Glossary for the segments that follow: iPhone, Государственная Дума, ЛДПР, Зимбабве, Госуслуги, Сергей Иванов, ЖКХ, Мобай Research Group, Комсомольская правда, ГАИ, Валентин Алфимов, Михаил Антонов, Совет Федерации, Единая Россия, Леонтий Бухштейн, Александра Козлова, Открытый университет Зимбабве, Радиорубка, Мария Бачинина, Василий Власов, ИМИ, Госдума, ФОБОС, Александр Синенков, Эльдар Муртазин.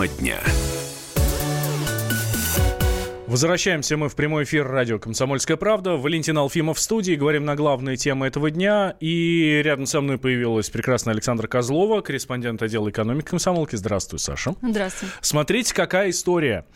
Тема дня. Возвращаемся мы в прямой эфир радио «Комсомольская правда». Валентин Алфимов в студии. Говорим на главные темы этого дня. И рядом со мной появилась прекрасная Александра Козлова, корреспондент отдела экономики «Комсомолки». Здравствуй, Саша. Здравствуй. Смотрите, какая история.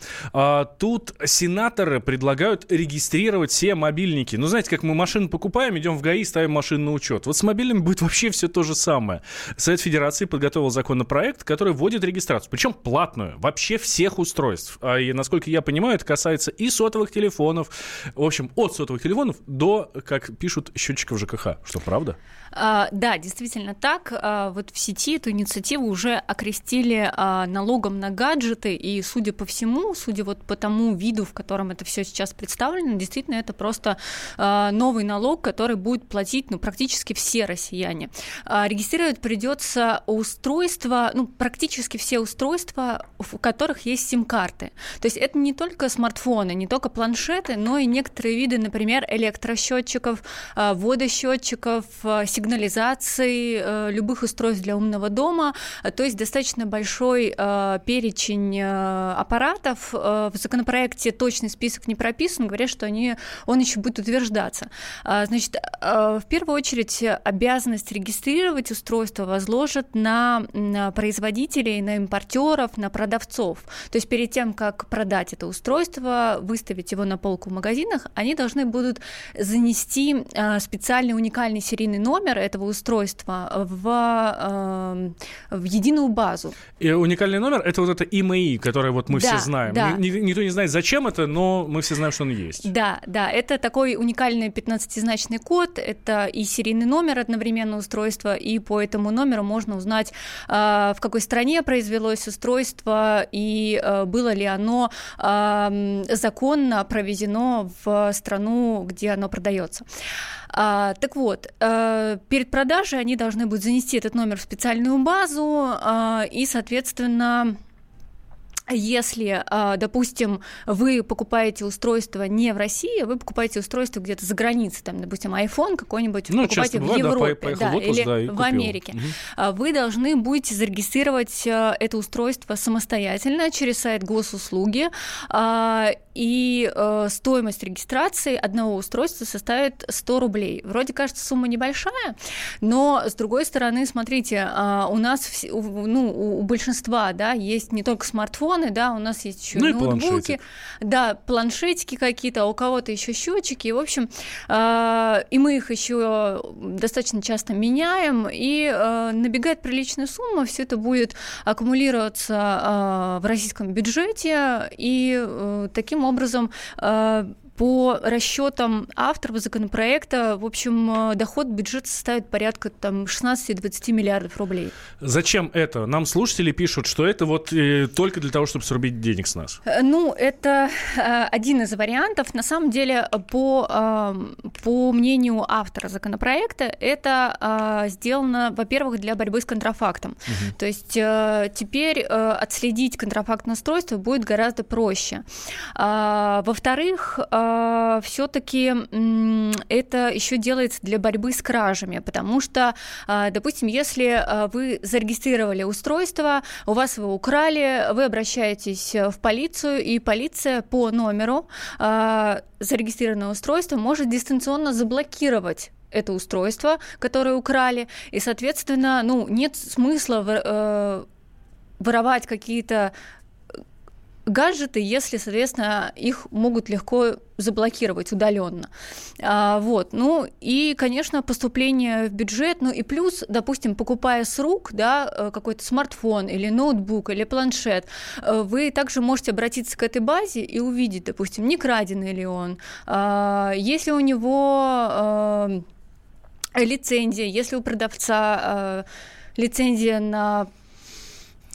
Тут сенаторы предлагают регистрировать все мобильники. Ну, знаете, как мы машину покупаем, идем в ГАИ, ставим машину на учет. Вот с мобильными будет вообще все то же самое. Совет Федерации подготовил законопроект, который вводит регистрацию. Причем платную. Вообще всех устройств. И, насколько я понимаю, это касается и сотовых телефонов. В общем, от сотовых телефонов до, как пишут, счетчиков ЖКХ. Что, правда? Да, действительно так. Вот в сети эту инициативу уже окрестили налогом на гаджеты, и, судя по всему, судя вот по тому виду, в котором это все сейчас представлено, действительно, это просто новый налог, который будет платить, ну, практически все россияне. Регистрировать придется устройства, ну, практически все устройства, в которых есть сим-карты. То есть это не только смартфон, не только планшеты, но и некоторые виды, например, электросчетчиков, водосчетчиков, сигнализации, любых устройств для умного дома. То есть достаточно большой перечень аппаратов. В законопроекте точный список не прописан, говорят, что он еще будет утверждаться. Значит, в первую очередь обязанность регистрировать устройство возложат на производителей, на импортеров, на продавцов. То есть перед тем, как продать это устройство, выставить его на полку в магазинах, они должны будут занести специальный уникальный серийный номер этого устройства в единую базу. И уникальный номер — это вот это ИМИ, которое вот мы все знаем. Да. Никто не знает, зачем это, но мы все знаем, что он есть. Да, да. Это такой уникальный 15-значный код, это и серийный номер одновременно устройства, и по этому номеру можно узнать, в какой стране произвелось устройство, и было ли оно законно провезено в страну, где оно продается. Так вот, перед продажей они должны будут занести этот номер в специальную базу и, соответственно, если, допустим, вы покупаете устройство не в России, вы покупаете устройство где-то за границей, там, допустим, iPhone какой-нибудь, ну, покупаете в Европе, да, в отпуск, или в Америке, вы должны будете зарегистрировать это устройство самостоятельно через сайт Госуслуги, и стоимость регистрации одного устройства составит 100 рублей. Вроде кажется, сумма небольшая, но, с другой стороны, смотрите, у нас, у большинства, да, есть не только смартфон, да, у нас есть еще ноутбуки, планшетик. Да, планшетики какие-то, у кого-то еще счетчики, в общем, и мы их еще достаточно часто меняем, и набегает приличная сумма, все это будет аккумулироваться в российском бюджете, и таким образом по расчетам авторов законопроекта, в общем, доход бюджета составит порядка 16-20 миллиардов рублей. Зачем это? Нам слушатели пишут, что это вот только для того, чтобы срубить денег с нас. Ну, это один из вариантов. На самом деле, по мнению автора законопроекта, это сделано, во-первых, для борьбы с контрафактом. Угу. То есть теперь отследить контрафактное устройство будет гораздо проще. Во-вторых, все-таки это еще делается для борьбы с кражами, потому что, допустим, если вы зарегистрировали устройство, у вас его украли, вы обращаетесь в полицию, и полиция по номеру зарегистрированного устройства может дистанционно заблокировать это устройство, которое украли, и, соответственно, нет смысла воровать какие-то гаджеты, если, соответственно, их могут легко заблокировать удаленно. И, конечно, поступление в бюджет, и плюс, допустим, покупая с рук, да, какой-то смартфон или ноутбук или планшет, вы также можете обратиться к этой базе и увидеть, допустим, не краденый ли он, если у него лицензия, если у продавца лицензия на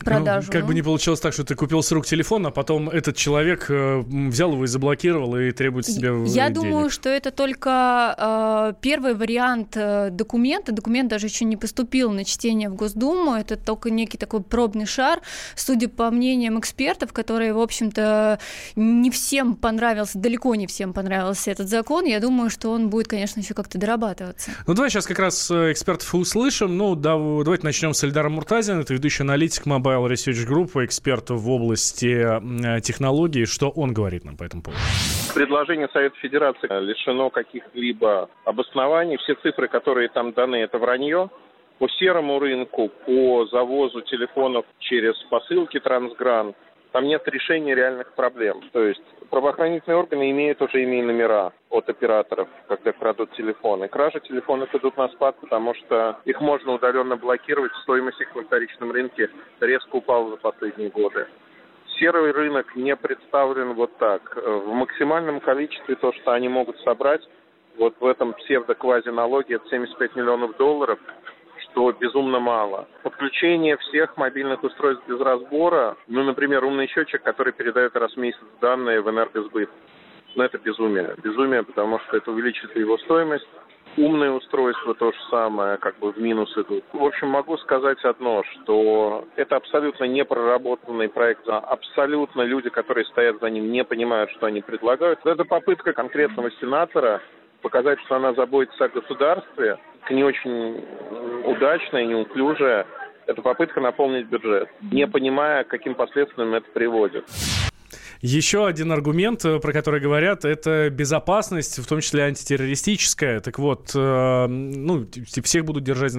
продажу. Как бы не получилось так, что ты купил с рук телефон, а потом этот человек взял его и заблокировал, и требует себе денег. Я думаю, что это только первый вариант документа. Документ даже еще не поступил на чтение в Госдуму. Это только некий такой пробный шар. Судя по мнениям экспертов, которые, в общем-то, далеко не всем понравился этот закон, я думаю, что он будет, конечно, еще как-то дорабатываться. Давай сейчас как раз экспертов услышим. Давайте начнем с Эльдара Муртазина. Это ведущий аналитик Мобай Мобай Research Group, эксперт в области технологий. Что он говорит нам по этому поводу? Предложение Совета Федерации лишено каких-либо обоснований. Все цифры, которые там даны, это вранье. По серому рынку, по завозу телефонов через посылки Трансгран, там нет решения реальных проблем. То есть правоохранительные органы имеют уже иные номера от операторов, когда крадут телефоны. Кражи телефонов идут на спад, потому что их можно удаленно блокировать. Стоимость их на вторичном рынке резко упала за последние годы. Серый рынок не представлен вот так. В максимальном количестве то, что они могут собрать, вот в этом псевдо-квази-налоге, это $75 миллионов, что безумно мало. Подключение всех мобильных устройств без разбора, например, умный счетчик, который передает раз в месяц данные в энергосбыт. Это безумие. Безумие, потому что это увеличит его стоимость. Умные устройства то же самое, в минус идут. В общем, могу сказать одно, что это абсолютно непроработанный проект. Абсолютно люди, которые стоят за ним, не понимают, что они предлагают. Это попытка конкретного сенатора показать, что она заботится о государстве, не очень удачная, неуклюжая. Это попытка наполнить бюджет, не понимая, к каким последствиям это приводит. Еще один аргумент, про который говорят, это безопасность, в том числе антитеррористическая. Так вот, всех будут держать,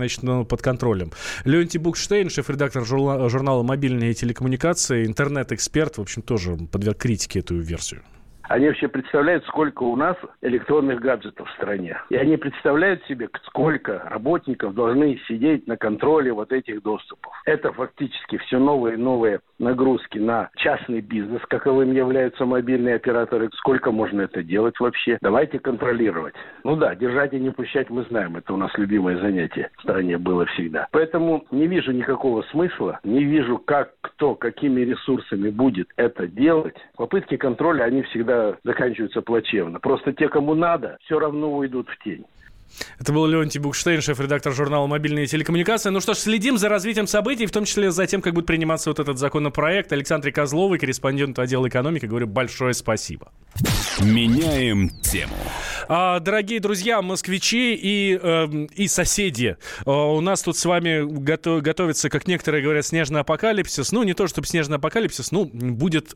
под контролем. Леонтий Бухштейн, шеф-редактор журнала «Мобильные телекоммуникации», интернет-эксперт, в общем, тоже подверг критике эту версию. Они вообще представляют, сколько у нас электронных гаджетов в стране. И они представляют себе, сколько работников должны сидеть на контроле вот этих доступов. Это фактически все новые и новые нагрузки на частный бизнес, каковым являются мобильные операторы. Сколько можно это делать вообще? Давайте контролировать. Держать и не пущать мы знаем. Это у нас любимое занятие в стране было всегда. Поэтому не вижу никакого смысла. Не вижу, какими ресурсами будет это делать. Попытки контроля, они всегда заканчиваются плачевно. Просто те, кому надо, все равно уйдут в тень. Это был Леонтий Бухштейн, шеф-редактор журнала «Мобильные телекоммуникации». Следим за развитием событий, в том числе за тем, как будет приниматься вот этот законопроект. Александре Козловой, корреспонденту отдела экономики, говорю большое спасибо. Меняем тему. Дорогие друзья, москвичи и соседи, у нас тут с вами готовится, как некоторые говорят, снежный апокалипсис. Не то чтобы снежный апокалипсис, будет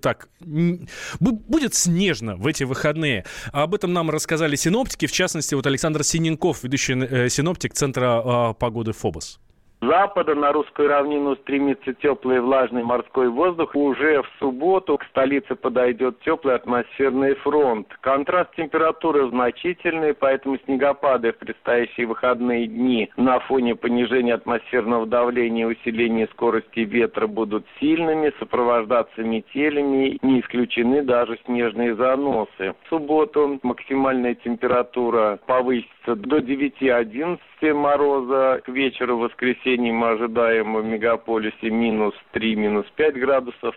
так. Будет снежно в эти выходные. Об этом нам рассказали синоптики, в частности, Александр Синенков, ведущий синоптик Центра погоды ФОБОС. С запада на русскую равнину стремится теплый и влажный морской воздух. Уже в субботу к столице подойдет теплый атмосферный фронт. Контраст температуры значительный, поэтому снегопады в предстоящие выходные дни на фоне понижения атмосферного давления и усиления скорости ветра будут сильными, сопровождаться метелями, не исключены даже снежные заносы. В субботу максимальная температура повысится до 9-11 мороза. К вечеру воскресенья мы ожидаем в мегаполисе -3, -5 градусов.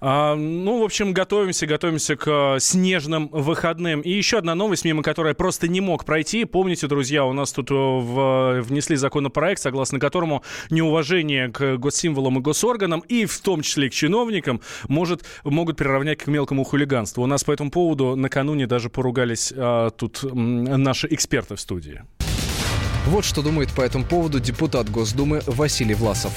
Готовимся к снежным выходным. И еще одна новость, мимо которой я просто не мог пройти. Помните, друзья, у нас тут внесли законопроект, согласно которому неуважение к госсимволам и госорганам, и в том числе к чиновникам, могут приравнять к мелкому хулиганству. У нас по этому поводу накануне даже поругались наши эксперты в студии. Вот что думает по этому поводу депутат Госдумы Василий Власов.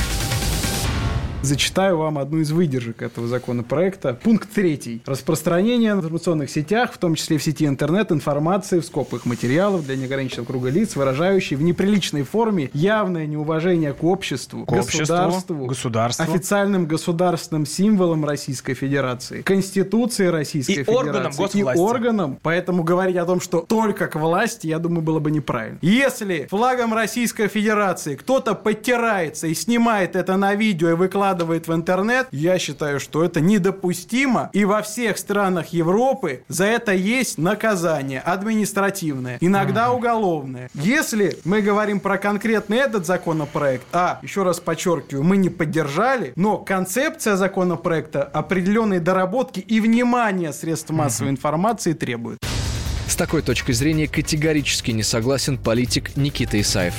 Зачитаю вам одну из выдержек этого законопроекта. Пункт 3. Распространение в информационных сетях, в том числе в сети интернет, информации в скобках материалов для неограниченного круга лиц, выражающей в неприличной форме явное неуважение к обществу, государству, официальным государственным символам Российской Федерации, Конституции Российской Федерации и органам. Поэтому говорить о том, что только к власти, я думаю, было бы неправильно. Если флагом Российской Федерации кто-то подтирается и снимает это на видео и выкладывает в интернет, я считаю, что это недопустимо, и во всех странах Европы за это есть наказание административное, иногда уголовное. Если мы говорим про конкретно этот законопроект, еще раз подчеркиваю, мы не поддержали, но концепция законопроекта определенные доработки и внимание средств массовой информации требует. С такой точкой зрения категорически не согласен политик Никита Исаев.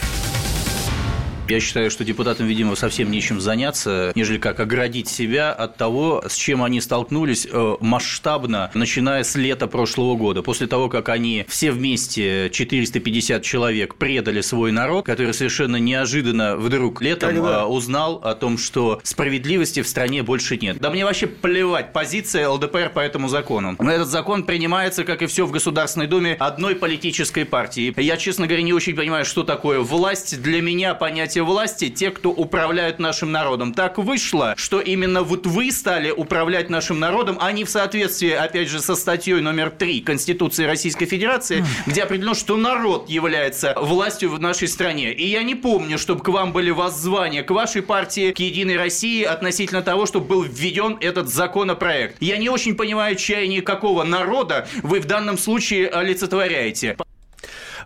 Я считаю, что депутатам, видимо, совсем нечем заняться, нежели как оградить себя от того, с чем они столкнулись масштабно, начиная с лета прошлого года. После того, как они все вместе, 450 человек, предали свой народ, который совершенно неожиданно вдруг летом узнал о том, что справедливости в стране больше нет. Да мне вообще плевать позиция ЛДПР по этому закону. Но этот закон принимается, как и все в Государственной Думе, одной политической партии. Я, честно говоря, не очень понимаю, что такое власть. Для меня понятие власти – те, кто управляют нашим народом. Так вышло, что именно вот вы стали управлять нашим народом, а не в соответствии, опять же, со статьей номер 3 Конституции Российской Федерации, где определено, что народ является властью в нашей стране. И я не помню, чтобы к вам были воззвания, к вашей партии, к Единой России относительно того, чтобы был введен этот законопроект. Я не очень понимаю, чаяние какого народа вы в данном случае олицетворяете.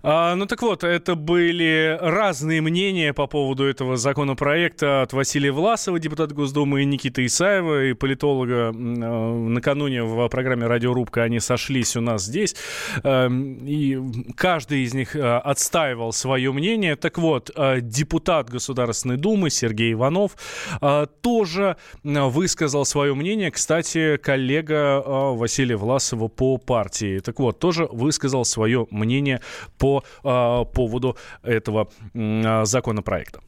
Ну так вот, это были разные мнения по поводу этого законопроекта от Василия Власова, депутата Госдумы, и Никиты Исаева, и политолога. Накануне в программе «Радиорубка» они сошлись у нас здесь, и каждый из них отстаивал свое мнение. Так вот, депутат Государственной Думы Сергей Иванов тоже высказал свое мнение. Кстати, коллега Василия Власова по партии. Так вот, тоже высказал свое мнение по поводу этого законопроекта.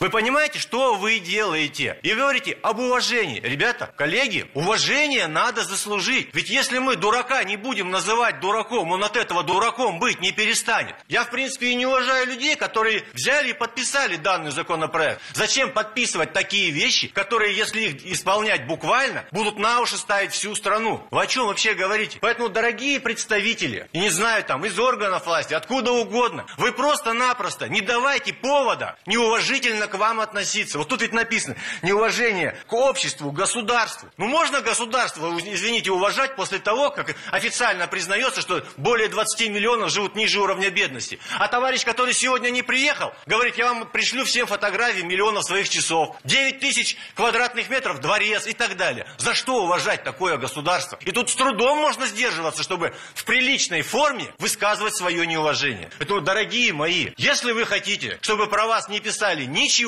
Вы понимаете, что вы делаете? И вы говорите об уважении. Ребята, коллеги, уважение надо заслужить. Ведь если мы дурака не будем называть дураком, он от этого дураком быть не перестанет. Я, в принципе, и не уважаю людей, которые взяли и подписали данный законопроект. Зачем подписывать такие вещи, которые, если их исполнять буквально, будут на уши ставить всю страну? Вы о чем вообще говорите? Поэтому, дорогие представители, и не знаю, там, из органов власти, откуда угодно, вы просто-напросто не давайте повода неуважительно к вам относиться. Вот тут ведь написано: неуважение к обществу, к государству. Ну можно государство, извините, уважать после того, как официально признается, что более 20 миллионов живут ниже уровня бедности. А товарищ, который сегодня не приехал, говорит: я вам пришлю всем фотографии миллионов своих часов, 9 тысяч квадратных метров дворец и так далее. За что уважать такое государство? И тут с трудом можно сдерживаться, чтобы в приличной форме высказывать свое неуважение. Поэтому, дорогие мои, если вы хотите, чтобы про вас не писали ничего,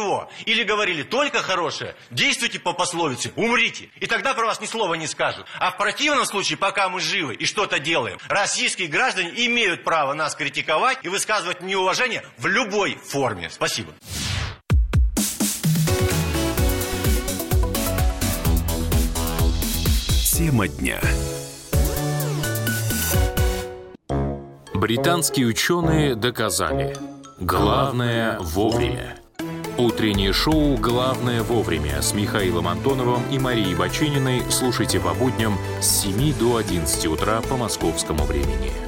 или говорили только хорошее, действуйте по пословице, умрите. И тогда про вас ни слова не скажут. А в противном случае, пока мы живы и что-то делаем, российские граждане имеют право нас критиковать и высказывать неуважение в любой форме. Спасибо. Тема дня. Британские ученые доказали: главное вовремя. Утреннее шоу «Главное вовремя» с Михаилом Антоновым и Марией Бачининой слушайте по будням с 7 до 11 утра по московскому времени.